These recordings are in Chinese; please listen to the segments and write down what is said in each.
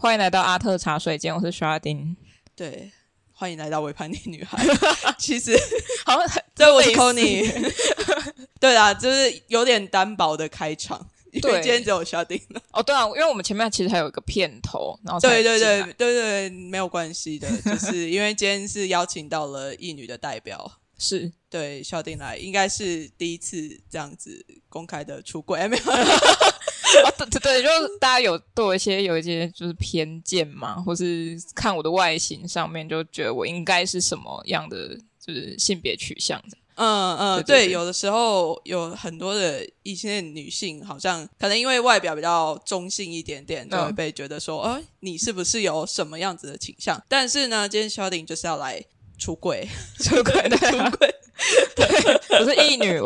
欢迎来到阿特茶水间，我是 Shouting。 对，欢迎来到伪叛逆女孩。其实好像对，我是 Conny。 对啦，就是有点单薄的开场，因为今天只有 Shouting 了。哦，对啊，因为我们前面其实还有一个片头，然后对，没有关系的。就是因为今天是邀请到了异女的代表，是对 Shouting 来，应该是第一次这样子公开的出柜。没有。哦，对，就大家有对我有一些就是偏见嘛，或是看我的外形上面就觉得我应该是什么样的，就是性别取向的。对，有的时候有很多的一些女性好像可能因为外表比较中性一点点，就会被觉得说你是不是有什么样子的倾向。但是呢，今天Shouting就是要来出柜，对，出柜。对，我是异女，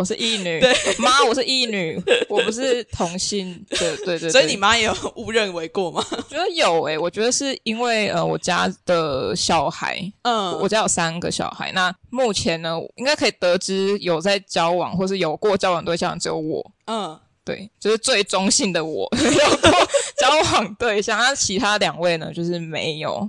妈，我是异女，我不是同性。对，所以你妈也有误认为过吗？我觉得有耶，我觉得是因为我家的小孩，我家有3个小孩，那目前呢应该可以得知有在交往或是有过交往对象只有我，对，就是最中性的我。有过交往对象，那其他2位呢就是没有。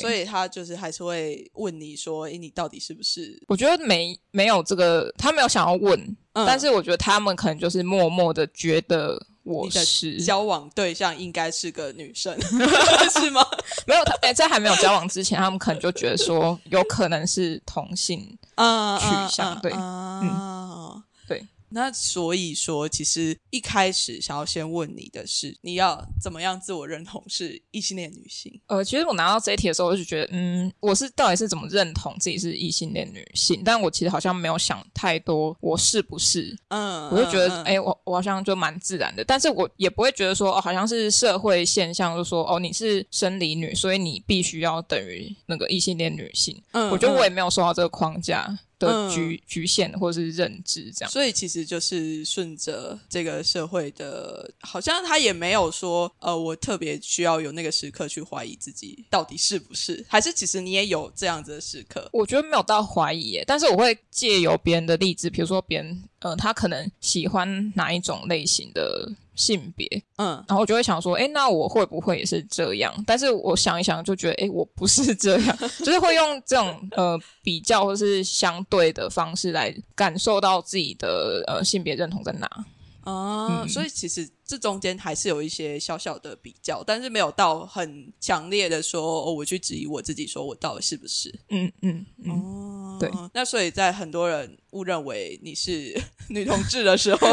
所以他就是还是会问你说你到底是不是。我觉得没有这个，他没有想要问，但是我觉得他们可能就是默默的觉得我是，你的交往对象应该是个女生。是吗？没有，在还没有交往之前，他们可能就觉得说有可能是同性取向。对，对。那所以说其实一开始想要先问你的是，你要怎么样自我认同是异性恋女性？其实我拿到这一题的时候，我就觉得我是到底是怎么认同自己是异性恋女性，但我其实好像没有想太多我是不是。我就觉得我好像就蛮自然的，但是我也不会觉得说好像是社会现象，就说你是生理女，所以你必须要等于那个异性恋女性。我觉得我也没有受到这个框架的局限或是认知这样。所以其实就是顺着这个社会的，好像他也没有说我特别需要有那个时刻去怀疑自己到底是不是，还是其实你也有这样子的时刻？我觉得没有到怀疑耶，但是我会借由别人的例子，比如说别人他可能喜欢哪一种类型的性别，然后我就会想说那我会不会也是这样？但是我想一想就觉得我不是这样。就是会用这种比较或是相对的方式来感受到自己的性别认同在哪。所以其实这中间还是有一些小小的比较，但是没有到很强烈的说我去质疑我自己说我到底是不是。对。那所以在很多人误认为你是女同志的时候，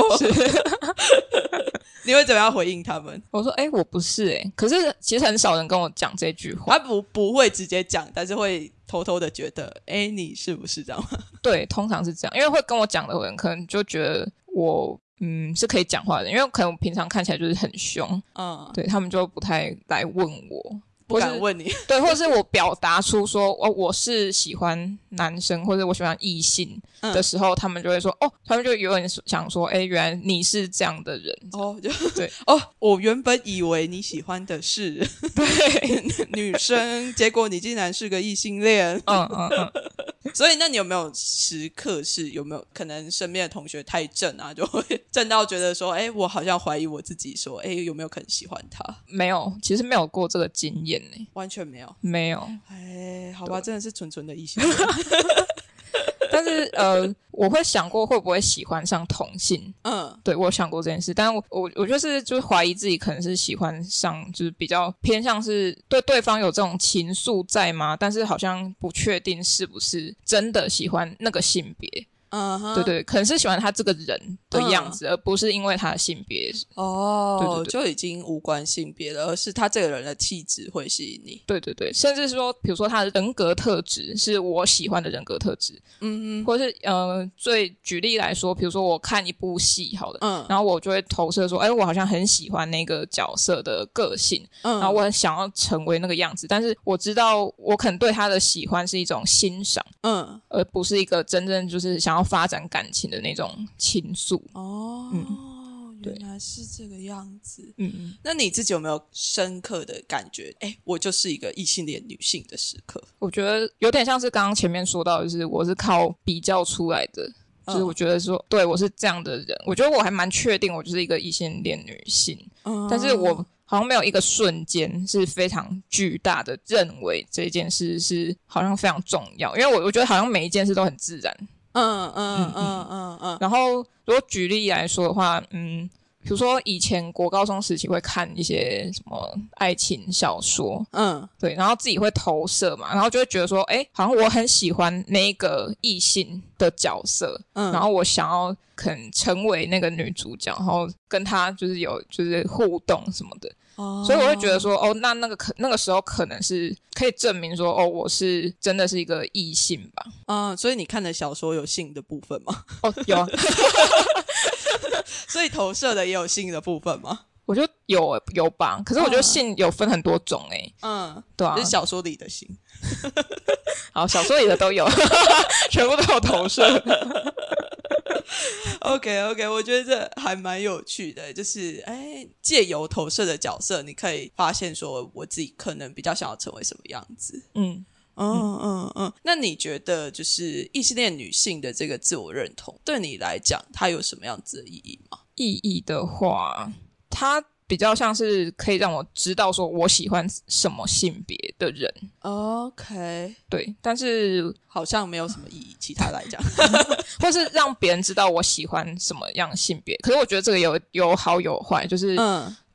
你会怎么样回应他们？我说我不是可是其实很少人跟我讲这句话。他不会直接讲，但是会偷偷的觉得你是不是这样吗？对，通常是这样。因为会跟我讲的人可能就觉得我是可以讲话的，因为可能我平常看起来就是很凶。对，他们就不太来问我，不敢问你。对，或者是我表达出说我是喜欢男生或者我喜欢异性的时候，他们就会说他们就有点想说原来你是这样的人。对，我原本以为你喜欢的是对女生，结果你竟然是个异性恋。所以那你有没有时刻是有没有可能身边的同学太正啊，就会正到觉得说我好像怀疑我自己说有没有可能喜欢他？没有，其实没有过这个经验。完全没有。好吧，真的是纯纯的异性恋。但是我会想过会不会喜欢上同性。对，我有想过这件事，但我就是怀疑自己可能是喜欢上就是比较偏向是对对方有这种情愫在吗，但是好像不确定是不是真的喜欢那个性别。对，可能是喜欢他这个人的样子，而不是因为他的性别。就已经无关性别了，而是他这个人的气质会吸引你。对，甚至说比如说他的人格特质是我喜欢的人格特质。或是最举例来说，比如说我看一部戏好了，然后我就会投射说我好像很喜欢那个角色的个性，然后我很想要成为那个样子，但是我知道我可能对他的喜欢是一种欣赏，而不是一个真正就是想要发展感情的那种情愫。原来是这个样子。那你自己有没有深刻的感觉我就是一个异性恋女性的时刻？我觉得有点像是刚刚前面说到，就是我是靠比较出来的，就是我觉得说对我是这样的人，我觉得我还蛮确定我就是一个异性恋女性，但是我好像没有一个瞬间是非常巨大的认为这件事是好像非常重要，因为我觉得好像每一件事都很自然。然后如果举例来说的话，比如说以前国高中时期会看一些什么爱情小说，对，然后自己会投射嘛，然后就会觉得说，哎，好像我很喜欢那个异性的角色，然后我想要可能成为那个女主角，然后跟她就是有就是互动什么的，所以我会觉得说，哦，那个时候可能是可以证明说，哦，我是真的是一个异性吧。所以你看的小说有性的部分吗？哦，有啊。所以投射的也有性的部分吗？我觉得有吧，可是我觉得性有分很多种欸。对啊，就是小说里的性。好，小说里的都有，全部都有投射。OK， 我觉得这还蛮有趣的，就是借由投射的角色，你可以发现说我自己可能比较想要成为什么样子。那你觉得就是异性恋女性的这个自我认同对你来讲它有什么样子的意义吗？意义的话，它比较像是可以让我知道说我喜欢什么性别的人。 OK， 对，但是好像没有什么意义，其他来讲。或是让别人知道我喜欢什么样性别，可是我觉得这个有好有坏，就是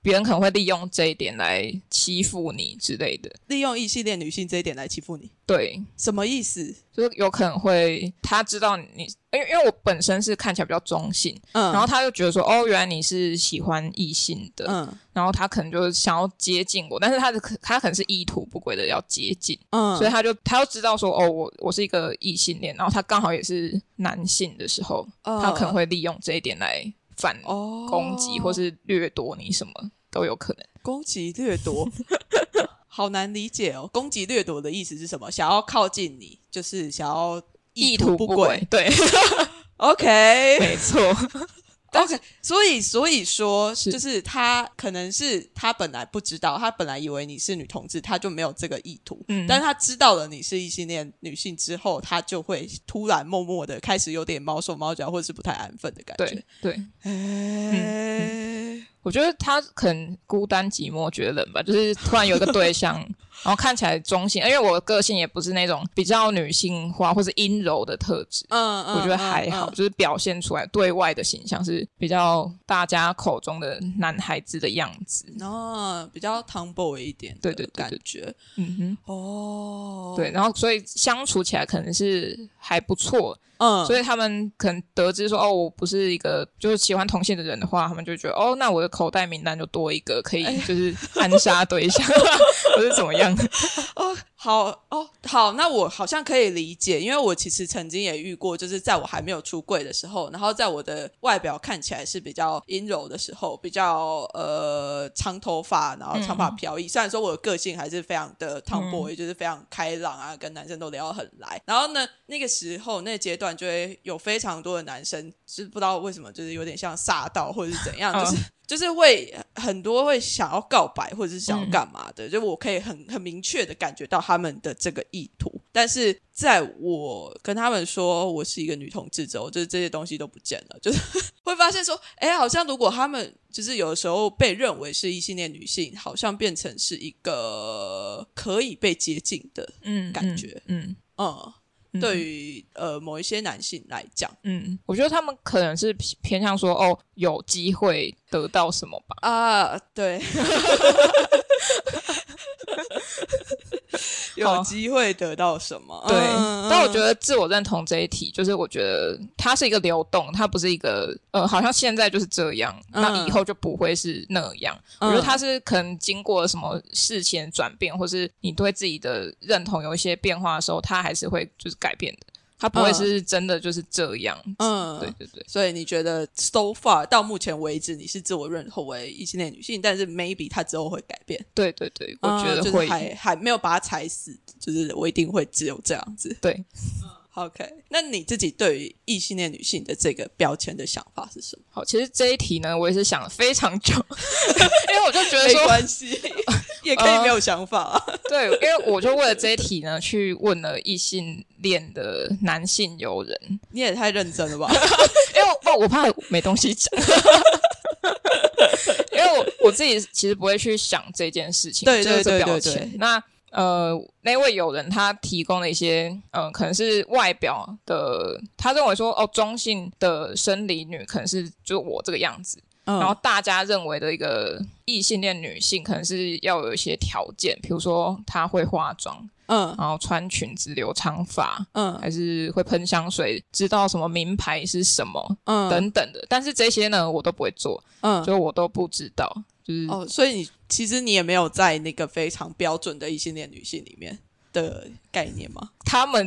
别人可能会利用这一点来欺负你之类的，利用异性恋女性这一点来欺负你。对，什么意思？就是有可能会他知道你，因为我本身是看起来比较中性，然后他就觉得说，哦，原来你是喜欢异性的，然后他可能就是想要接近我，但是他可能是意图不轨的要接近，所以他就知道说，哦，我是一个异性恋，然后他刚好也是男性的时候，他可能会利用这一点来反攻击或是掠夺你，什么都有可能。攻击掠夺好难理解哦。攻击掠夺的意思是什么？想要靠近你，就是想要意图不轨。对。OK， 没错。OK， 所以说是就是他可能是他本来不知道，他本来以为你是女同志，他就没有这个意图，但是他知道了你是异性恋女性之后，他就会突然默默的开始有点毛手毛脚或者是不太安分的感觉。对，我觉得他可能孤单寂寞觉得冷吧，就是突然有一个对象，然后看起来中性，因为我的个性也不是那种比较女性化或是阴柔的特质，我觉得还好，就是表现出来对外的形象是比较大家口中的男孩子的样子，然后比较 tomboy 一点的感觉。对，然后所以相处起来可能是还不错。所以他们可能得知说，哦，我不是一个就是喜欢同性的人的话，他们就觉得，哦，那我的口袋名单就多一个可以就是暗杀对象，我是怎么样的。好，那我好像可以理解，因为我其实曾经也遇过，就是在我还没有出柜的时候，然后在我的外表看起来是比较阴柔的时候，比较长头发，然后长发飘逸，虽然说我的个性还是非常的 tomboy，就是非常开朗啊，跟男生都聊得很来，然后呢那个时候那阶段就会有非常多的男生，就是不知道为什么就是有点像煞到或者是怎样，就是会很多会想要告白或者是想要干嘛的，就我可以很明确的感觉到他们的这个意图，但是在我跟他们说我是一个女同志之后，就是这些东西都不见了，就是会发现说，好像如果他们就是有的时候被认为是异性恋女性，好像变成是一个可以被接近的感觉。对于某一些男性来讲，我觉得他们可能是偏向说，哦，有机会得到什么吧。对。有机会得到什么。对，但我觉得自我认同这一题，就是我觉得它是一个流动，它不是一个好像现在就是这样，那以后就不会是那样。我觉得它是可能经过什么事情转变，或是你对自己的认同有一些变化的时候，它还是会就是改变的，它不会是真的就是这样。对。所以你觉得 so far 到目前为止，你是自我认同为异性恋女性，但是 maybe 它之后会改变。对，我觉得会，就是还没有把它踩死，就是我一定会只有这样子。对。OK， 那你自己对于异性恋女性的这个标签的想法是什么？好，其实这一题呢，我也是想了非常久，因为我就觉得说没关系，也可以没有想法啊。对，因为我就为了这一题呢，去问了异性恋的男性友人。你也太认真了吧？因为我怕没东西讲。因为我自己其实不会去想这件事情，对对对对对。那那位友人他提供了一些可能是外表的，他认为说哦，中性的生理女可能是就我这个样子，然后大家认为的一个异性恋女性可能是要有一些条件，比如说她会化妆，然后穿裙子留长发，还是会喷香水，知道什么名牌是什么，等等的。但是这些呢我都不会做，所以我都不知道，就是哦，所以其实你也没有在那个非常标准的异性恋女性里面的概念吗？他们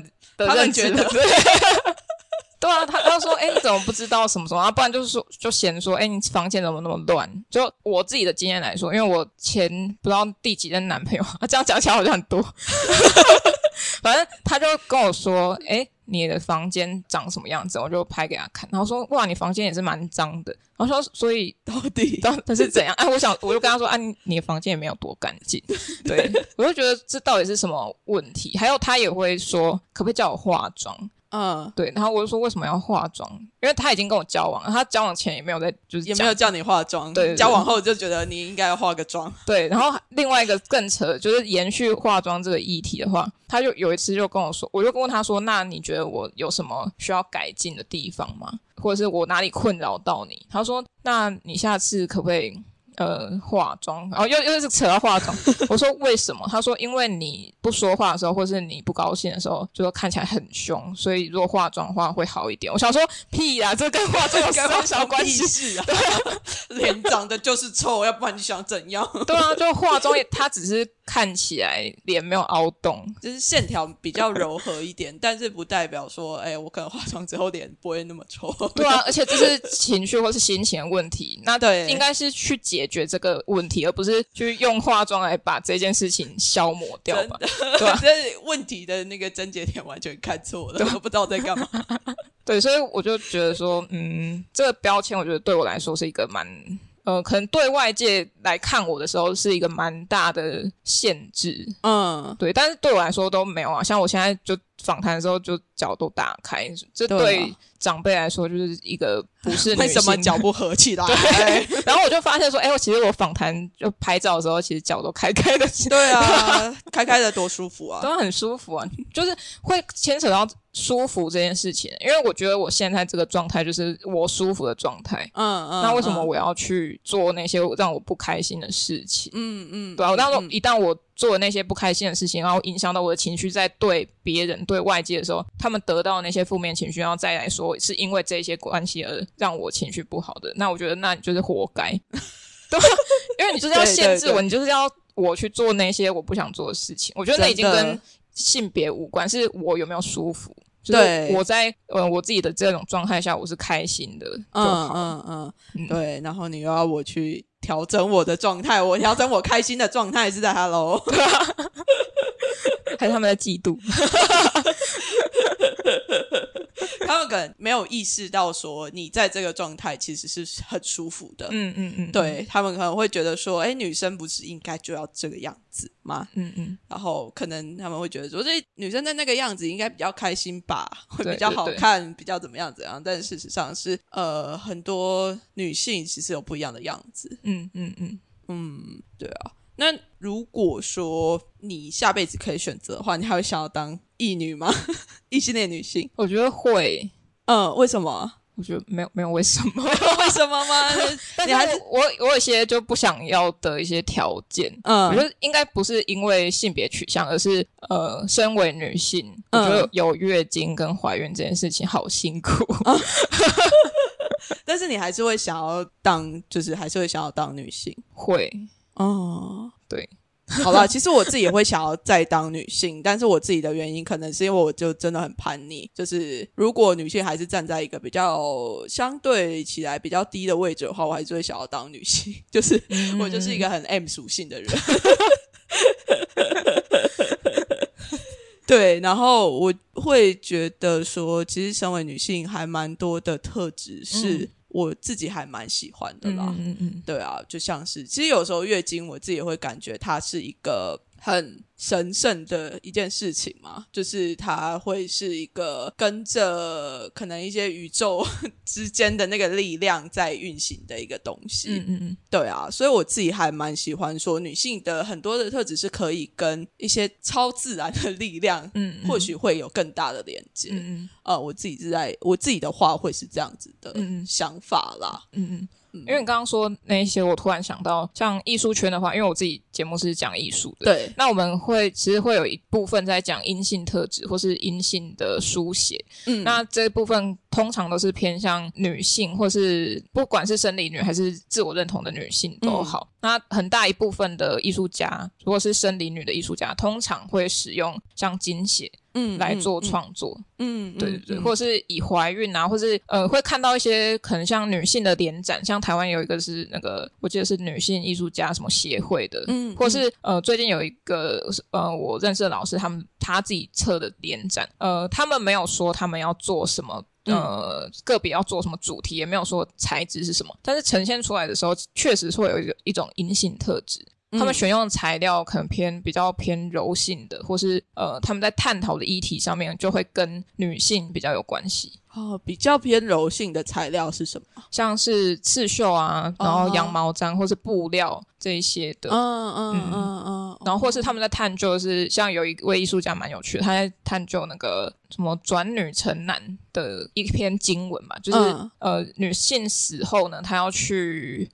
觉得对对啊，他说你怎么不知道什么什么啊？不然就是说就嫌说你房间怎么那么乱？就我自己的经验来说，因为我前不知道第几任男朋友，这样讲起来好像很多反正他就跟我说你的房间长什么样子，我就拍给他看，然后说哇你房间也是蛮脏的，然后说所以到底是怎样我就跟他说你的房间也没有多干净对，我就觉得这到底是什么问题。还有他也会说可不可以叫我化妆，对，然后我就说为什么要化妆，因为他已经跟我交往，他交往前也没有在就是也没有叫你化妆， 对，交往后就觉得你应该要化个妆，对。然后另外一个更扯，就是延续化妆这个议题的话，他就有一次就跟我说，我就问他说那你觉得我有什么需要改进的地方吗，或者是我哪里困扰到你？他说那你下次可不可以化妆，然后又是扯到化妆我说为什么？他说因为你不说话的时候或是你不高兴的时候就看起来很凶，所以如果化妆的话会好一点。我想说屁啊，这跟化妆有什么关系啊脸长得就是臭要不然你想怎样对啊，就化妆他只是看起来脸没有凹洞，就是线条比较柔和一点但是不代表说我可能化妆之后脸不会那么臭对啊，而且这是情绪或是心情的问题，那应该是去解决这个问题，而不是去用化妆来把这件事情消磨掉吧，对吧？问题的那个症结点完全看错了，我不知道在干嘛对，所以我就觉得说这个标签我觉得对我来说是一个蛮可能对外界来看我的时候是一个蛮大的限制，对，但是对我来说都没有啊，像我现在就访谈的时候就脚都打开，这对长辈来说就是一个不是女性为什么脚不合起来然后我就发现说其实我访谈就拍照的时候其实脚都开开的对啊开开的多舒服啊，都很舒服啊，就是会牵扯到舒服这件事情，因为我觉得我现在这个状态就是我舒服的状态，那为什么我要去做那些让我不开心的事情？对啊，一旦我做的那些不开心的事情然后影响到我的情绪，在对别人对外界的时候他们得到那些负面情绪，然后再来说是因为这些关系而让我情绪不好的，那我觉得那你就是活该对吧？因为你就是要限制我，对对对，你就是要我去做那些我不想做的事情。我觉得那已经跟性别无关，是我有没有舒服，就是我在我自己的这种状态下我是开心的就好对，然后你又要我去调整我的状态，我调整我开心的状态是在 Hello 还是他们在嫉妒他们可能没有意识到说你在这个状态其实是很舒服的，对，他们可能会觉得说女生不是应该就要这个样子吗？然后可能他们会觉得说女生在那个样子应该比较开心吧，会比较好看，对对对，比较怎么样怎样，但事实上是很多女性其实有不一样的样子。对啊。那如果说你下辈子可以选择的话，你还会想要当异女吗？异性恋女性？我觉得会。为什么？我觉得没有为什么，没有为什么吗？但是我有一些就不想要的一些条件。我觉得应该不是因为性别取向，而是身为女性，我觉得有月经跟怀孕这件事情好辛苦。但是你还是会想要当，就是还是会想要当女性？会。对，好啦，其实我自己也会想要再当女性但是我自己的原因可能是因为我就真的很叛逆，就是如果女性还是站在一个比较相对起来比较低的位置的话，我还是会想要当女性，就是我就是一个很 M 属性的人对，然后我会觉得说其实身为女性还蛮多的特质是我自己还蛮喜欢的啦，对啊，就像是其实有时候月经我自己也会感觉它是一个很神圣的一件事情嘛，就是它会是一个跟着可能一些宇宙之间的那个力量在运行的一个东西。嗯嗯嗯，对啊，所以我自己还蛮喜欢说女性的很多的特质是可以跟一些超自然的力量或许会有更大的连接。嗯嗯，我自己的话会是这样子的想法啦。嗯嗯，因为你刚刚说那些，我突然想到像艺术圈的话，因为我自己节目是讲艺术的，对，那我们其实会有一部分在讲阴性特质或是阴性的书写。嗯，那这部分通常都是偏向女性，或是不管是生理女还是自我认同的女性都好。那很大一部分的艺术家，如果是生理女的艺术家，通常会使用像经血来做创作。嗯，对对对，或者是以怀孕啊，或是会看到一些可能像女性的联展，像台湾有一个是那个我记得是女性艺术家什么协会的，或是最近有一个我认识的老师他自己策的联展，他们没有说他们要做什么，个别要做什么主题，也没有说材质是什么，但是呈现出来的时候确实会有一种阴性特质。他们选用的材料可能比较偏柔性的，或是他们在探讨的议题上面就会跟女性比较有关系。哦，比较偏柔性的材料是什么？像是刺绣啊，然后羊毛毡或是布料这一些的。然后或是他们在探究是像有一位艺术家蛮有趣的，他在探究那个什么转女成男的一篇经文吧，就是女性死后呢，她要去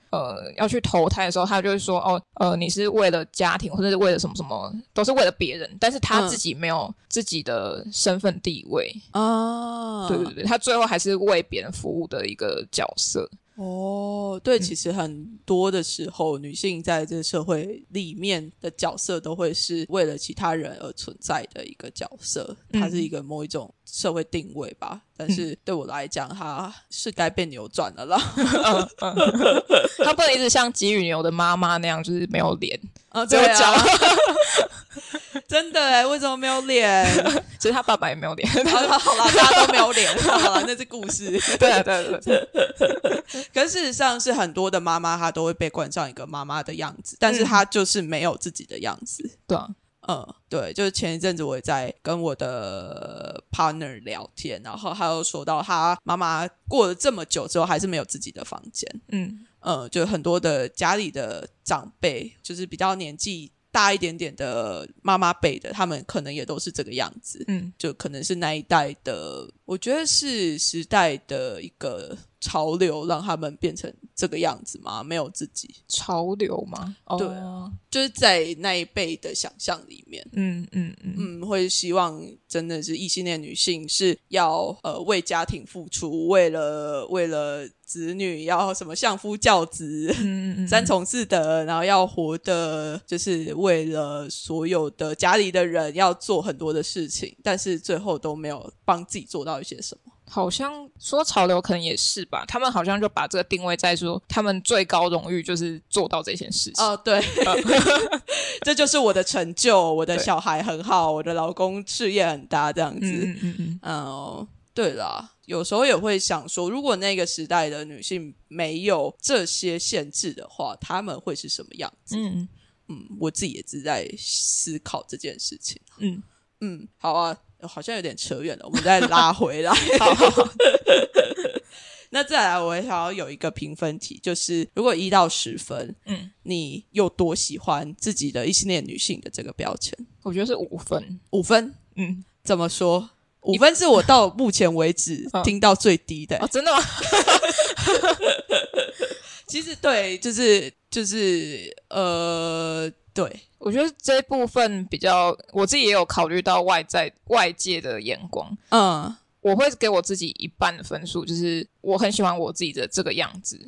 投胎的时候，她就会说你是为了家庭或者是为了什么什么，都是为了别人，但是她自己没有自己的身份地位。对对对，她最后还是为别人服务的一个角色。哦，对，其实很多的时候，女性在这社会里面的角色都会是为了其他人而存在的一个角色，它是一个某一种社会定位吧。但是对我来讲，它是该被扭转了啦。它不能一直像吉羽牛的妈妈那样，就是没有脸，只有脚。真的耶，为什么没有脸？其实他爸爸也没有脸。好啦，大家都没有脸。好啦，那是故事。对啊，对对对。可是事实上是很多的妈妈她都会被冠上一个妈妈的样子，但是她就是没有自己的样子。对啊，对，就是前一阵子我也在跟我的 partner 聊天，然后他又说到他妈妈过了这么久之后还是没有自己的房间。就很多的家里的长辈，就是比较年纪大一点点的妈妈辈的，他们可能也都是这个样子。就可能是那一代的，我觉得是时代的一个潮流让他们变成这个样子嘛，没有自己。潮流吗？对啊，就是在那一辈的想象里面，会希望真的是异性恋女性是要为家庭付出，为了子女要什么相夫教子，三从四德，然后要活的就是为了所有的家里的人要做很多的事情，但是最后都没有帮自己做到一些什么。好像说潮流可能也是吧，他们好像就把这个定位在说他们最高荣誉就是做到这件事情。对，这就是我的成就，我的小孩很好，我的老公事业很大，这样子。对啦，有时候也会想说，如果那个时代的女性没有这些限制的话，她们会是什么样子？我自己也是在思考这件事情。好啊，好像有点扯远了，我们再拉回来。好。那再来，我想要有一个评分题，就是如果1到10分，你有多喜欢自己的异性恋女性的这个标签？我觉得是5分。5分？怎么说？5分是我到目前为止听到最低的。真的吗？其实对，就是对，我觉得这部分比较，我自己也有考虑到外界的眼光。我会给我自己一半的分数，就是我很喜欢我自己的这个样子。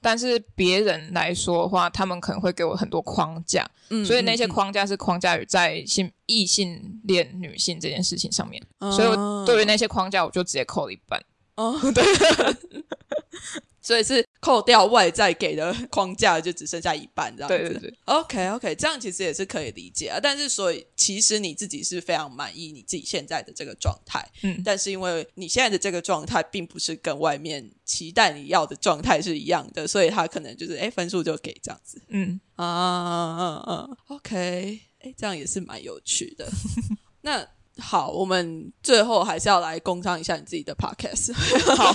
但是别人来说的话，他们可能会给我很多框架，所以那些框架是框架于在异性恋女性这件事情上面，所以我对于那些框架我就直接扣了1半。对。所以是扣掉外在给的框架，就只剩下1半这样子。对对对。OK， 这样其实也是可以理解啊。但是所以其实你自己是非常满意你自己现在的这个状态。但是因为你现在的这个状态并不是跟外面期待你要的状态是一样的，所以他可能就是分数就给这样子。OK。这样也是蛮有趣的。那好，我们最后还是要来工商一下你自己的 podcast。 好，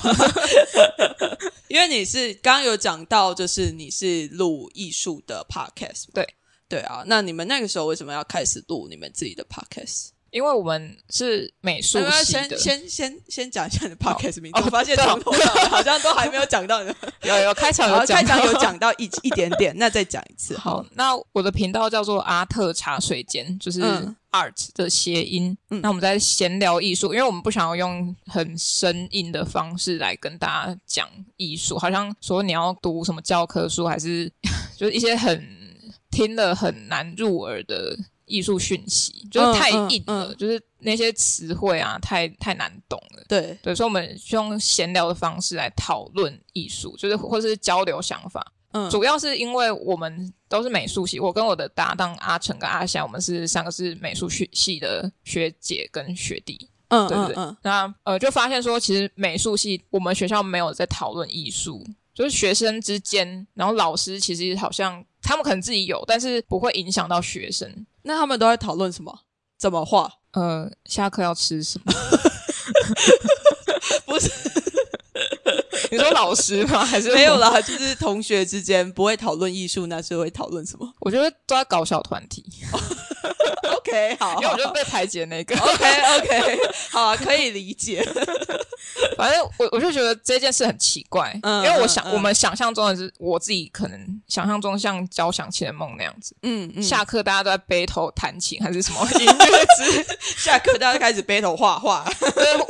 因为你是刚刚有讲到就是你是录艺术的 podcast。 对对啊，那你们那个时候为什么要开始录你们自己的 podcast？ 因为我们是美术系的。先讲一下你的 podcast 名字。我发现从头到尾好像都还没有讲到你的。有开场有讲到 一点点。那再讲一次。好，那我的频道叫做阿特茶水间，就是 art 的谐音。那我们在闲聊艺术，因为我们不想要用很生硬的方式来跟大家讲艺术，好像说你要读什么教科书，还是就是一些很听了很难入耳的艺术讯息，就是太硬了，就是那些词汇啊太难懂了。对对，所以我们用闲聊的方式来讨论艺术，就是或是交流想法。主要是因为我们都是美术系，我跟我的搭档阿成跟阿霞，我们是三个是美术系的学姐跟学弟。对对对。那就发现说其实美术系我们学校没有在讨论艺术，就是学生之间，然后老师其实好像他们可能自己有，但是不会影响到学生。那他们都在讨论什么？怎么画？下课要吃什么？不是你说老师吗？还是没有啦，就是同学之间不会讨论艺术，那是会讨论什么？我觉得都在搞小团体。OK， 好，因为我就被排解那个。OK， 好啊，可以理解。反正我就觉得这件事很奇怪，因为我们想象中的是我自己可能想象中像交响情人梦那样子。下课大家都在 battle 弹琴还是什么音乐之下课大家开始 battle 画画，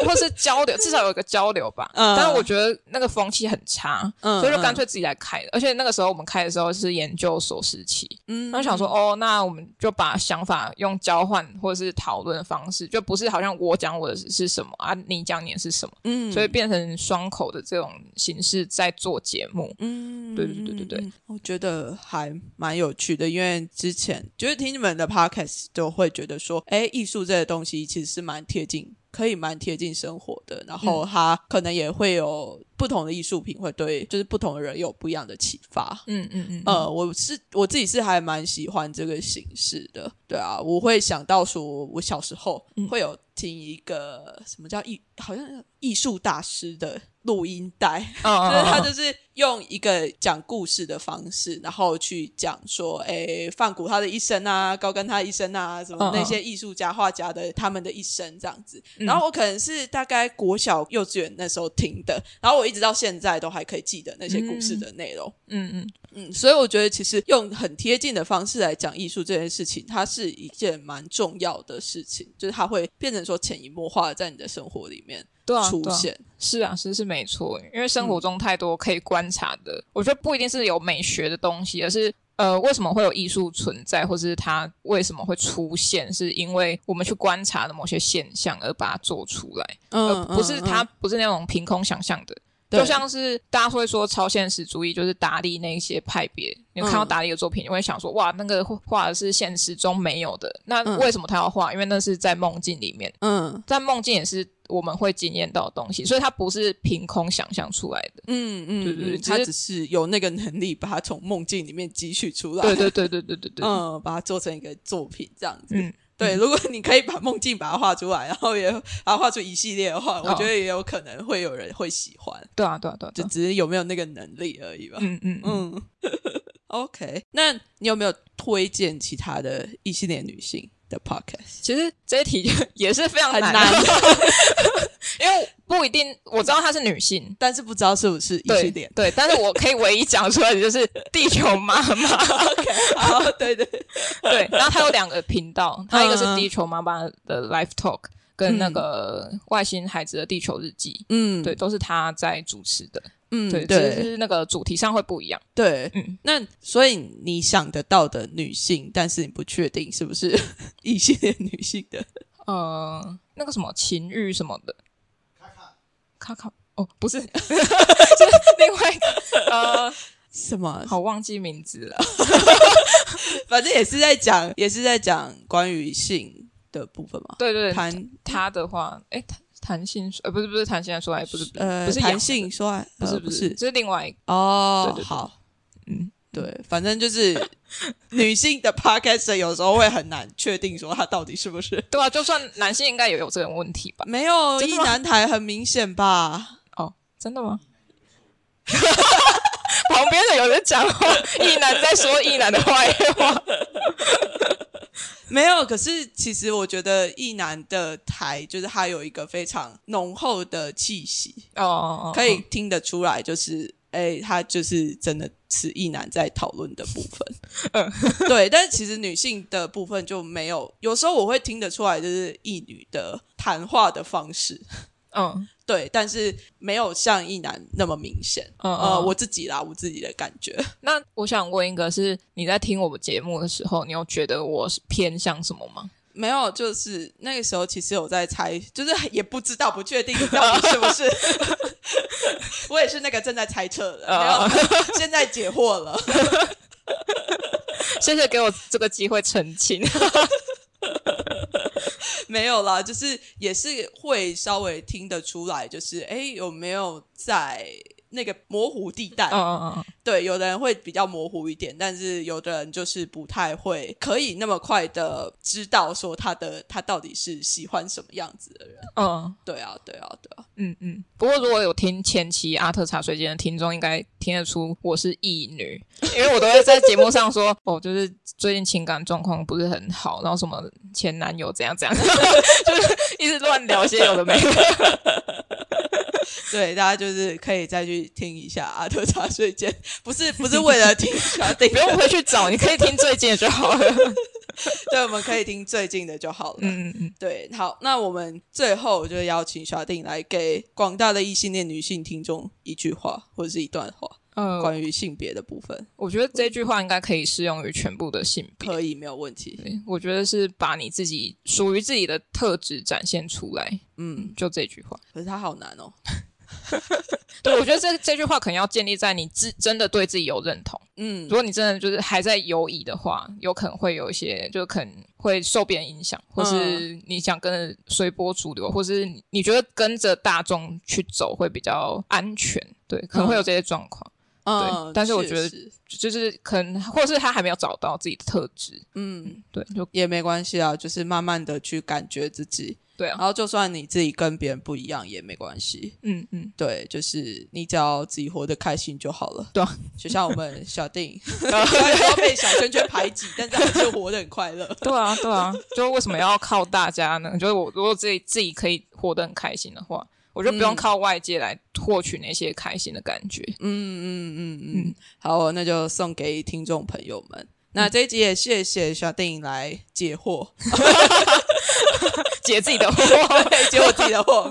或是交流，至少有一个交流吧。但是我觉得那个风气很差，所以就干脆自己来开。而且那个时候我们开的时候是研究所时期，然后想说哦，那我们就把想法用交换或者是讨论的方式，就不是好像我讲我的是什么啊，你讲你的是什么。所以变成双口的这种形式在做节目。对对对对对，我觉得还蛮有趣的。因为之前就是听你们的 podcast 就会觉得说艺术这个东西其实是蛮贴近，可以蛮贴近生活的，然后它可能也会有不同的艺术品会对就是不同的人有不一样的启发。我自己是还蛮喜欢这个形式的。对啊，我会想到说我小时候会有听一个什么叫好像艺术大师的录音带。就是他就是用一个讲故事的方式，然后去讲说梵谷他的一生啊，高更他的一生啊，什么那些艺术家画家的他们的一生这样子。然后我可能是大概国小幼稚园那时候听的，然后我一直到现在都还可以记得那些故事的内容。所以我觉得其实用很贴近的方式来讲艺术这件事情，它是一件蛮重要的事情，就是它会变成说潜移默化在你的生活里面出现。对啊，是啊，是没错。因为生活中太多可以观察的，我觉得不一定是有美学的东西，而是为什么会有艺术存在，或是它为什么会出现，是因为我们去观察的某些现象而把它做出来，而不是它不是那种凭空想象的。就像是大家会说超现实主义，就是达利那些派别，你看到达利的作品你会想说哇，那个画的是现实中没有的，那为什么他要画？因为那是在梦境里面。在梦境也是我们会经验到的东西，所以它不是凭空想象出来的。对对对，它只是有那个能力把它从梦境里面汲取出来。对对对对对对对，把它做成一个作品这样子。对，如果你可以把梦境把它画出来，然后也把它画出一系列的话，我觉得也有可能会有人会喜欢。对啊对啊对啊，就只是有没有那个能力而已吧。OK， 那你有没有推荐其他的异性恋女性的 podcast？ 其实这一题也是非常难因为不一定我知道她是女性，但是不知道是不是异性恋。 对， 对，但是我可以唯一讲出来的就是地球妈妈。OK， 好，对对对。然后她有两个频道，她一个是地球妈妈的 Live Talk 跟那个外星孩子的地球日记。对，都是她在主持的。对，就是那个主题上会不一样。对，那所以你想得到的女性，但是你不确定是不是异性恋女性的，那个什么情欲什么的，卡卡哦，不是，就是另外一个什么，好忘记名字了，反正也是在讲关于性的部分嘛。对对，谈他的话，弹性不是弹性说爱，不是弹性说爱，不是，这是另外一个。哦，对对对，好，对，反正就是女性的 podcaster 有时候会很难确定说他到底是不是对啊，就算男性应该也有这种问题吧。没有异男台很明显吧。哦，真的吗？旁边的有人讲话，异男在说异男的坏话。没有，可是其实我觉得异男的台就是他有一个非常浓厚的气息哦，可以听得出来，就是他就是真的是异男在讨论的部分。嗯，对，但是其实女性的部分就没有，有时候我会听得出来就是异女的谈话的方式。嗯，对，但是没有像异男那么明显。我自己的感觉。那我想问一个是，你在听我们节目的时候，你有觉得我是偏向什么吗？没有，就是那个时候其实有在猜，就是也不知道，不确定到底是不是。我也是那个正在猜测的，没有，现在解惑了。谢谢给我这个机会澄清。没有啦，就是也是会稍微听得出来，就是有没有在那个模糊地带。对，有的人会比较模糊一点，但是有的人就是不太会可以那么快的知道说他到底是喜欢什么样子的人。对啊嗯不过如果有听前期阿特茶水间的听众应该听得出我是异女，因为我都会在节目上说哦，就是最近情感状况不是很好，然后什么前男友怎样怎样，就是一直乱聊些有的没的。对，大家就是可以再去听一下阿特茶水间，不是为了听Shouting， 不用回去找，你可以听最近的就好了。对，我们可以听最近的就好了。对，好，那我们最后就邀请Shouting来给广大的异性恋女性听众一句话或者是一段话，关于性别的部分。我觉得这句话应该可以适用于全部的性别，可以，没有问题。对，我觉得是把你自己属于自己的特质展现出来。就这句话，可是它好难哦。对，我觉得这句话可能要建立在你真的对自己有认同。如果你真的就是还在犹疑的话，有可能会有一些，就可能会受别人影响，或是你想跟着随波逐流，或是你觉得跟着大众去走会比较安全。对，可能会有这些状况。对，但是我觉得就是可能或是他还没有找到自己的特质。对，就也没关系啊，就是慢慢的去感觉自己。对啊，然后就算你自己跟别人不一样也没关系。对，就是你只要自己活得开心就好了。对啊，就像我们Shouting，虽然被小圈圈排挤，但是还是活得很快乐。对啊，就为什么要靠大家呢？就是我如果自己可以活得很开心的话，我就不用靠外界来获取那些开心的感觉。好，那就送给听众朋友们。那这一集也谢谢Shouting来解惑。解自己的惑，解我自己的惑。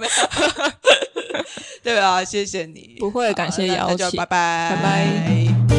对啊，谢谢你。不会，感谢邀请。那就拜拜，拜拜。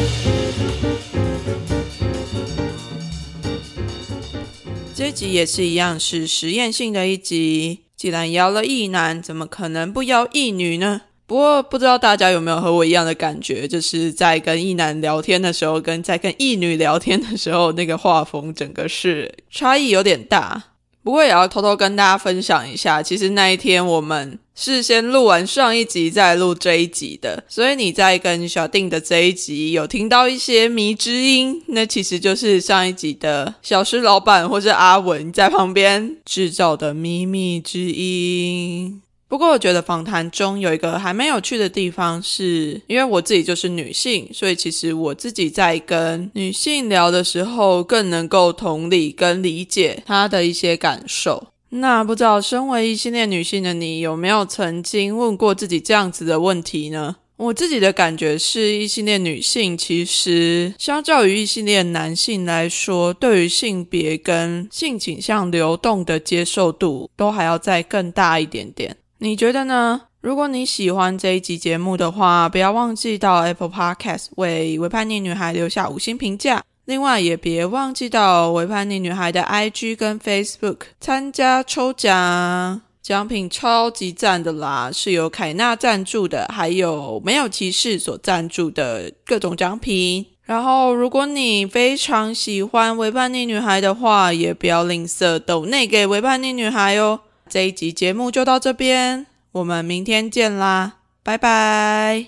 这一集也是一样，是实验性的一集。既然邀了异男，怎么可能不邀异女呢？不过不知道大家有没有和我一样的感觉，就是在跟异男聊天的时候跟在跟异女聊天的时候，那个画风整个是差异有点大。不过也要偷偷跟大家分享一下，其实那一天我们是先录完上一集再录这一集的，所以你在跟Shouting的这一集有听到一些迷之音，那其实就是上一集的小狮老板或是阿文在旁边制造的秘密之音。不过我觉得访谈中有一个还蛮有趣的地方，是因为我自己就是女性，所以其实我自己在跟女性聊的时候更能够同理跟理解她的一些感受。那不知道身为异性恋女性的你，有没有曾经问过自己这样子的问题呢？我自己的感觉是，异性恋女性其实相较于异性恋男性来说，对于性别跟性倾向流动的接受度都还要再更大一点点。你觉得呢？如果你喜欢这一集节目的话，不要忘记到 Apple Podcast 为微叛逆女孩留下5星评价。另外也别忘记到微叛逆女孩的 IG 跟 Facebook 参加抽奖，奖品超级赞的啦，是由凯纳赞助的，还有没有歧视所赞助的各种奖品。然后如果你非常喜欢微叛逆女孩的话，也不要吝啬抖内给微叛逆女孩哦。这一集节目就到这边，我们明天见啦，拜拜。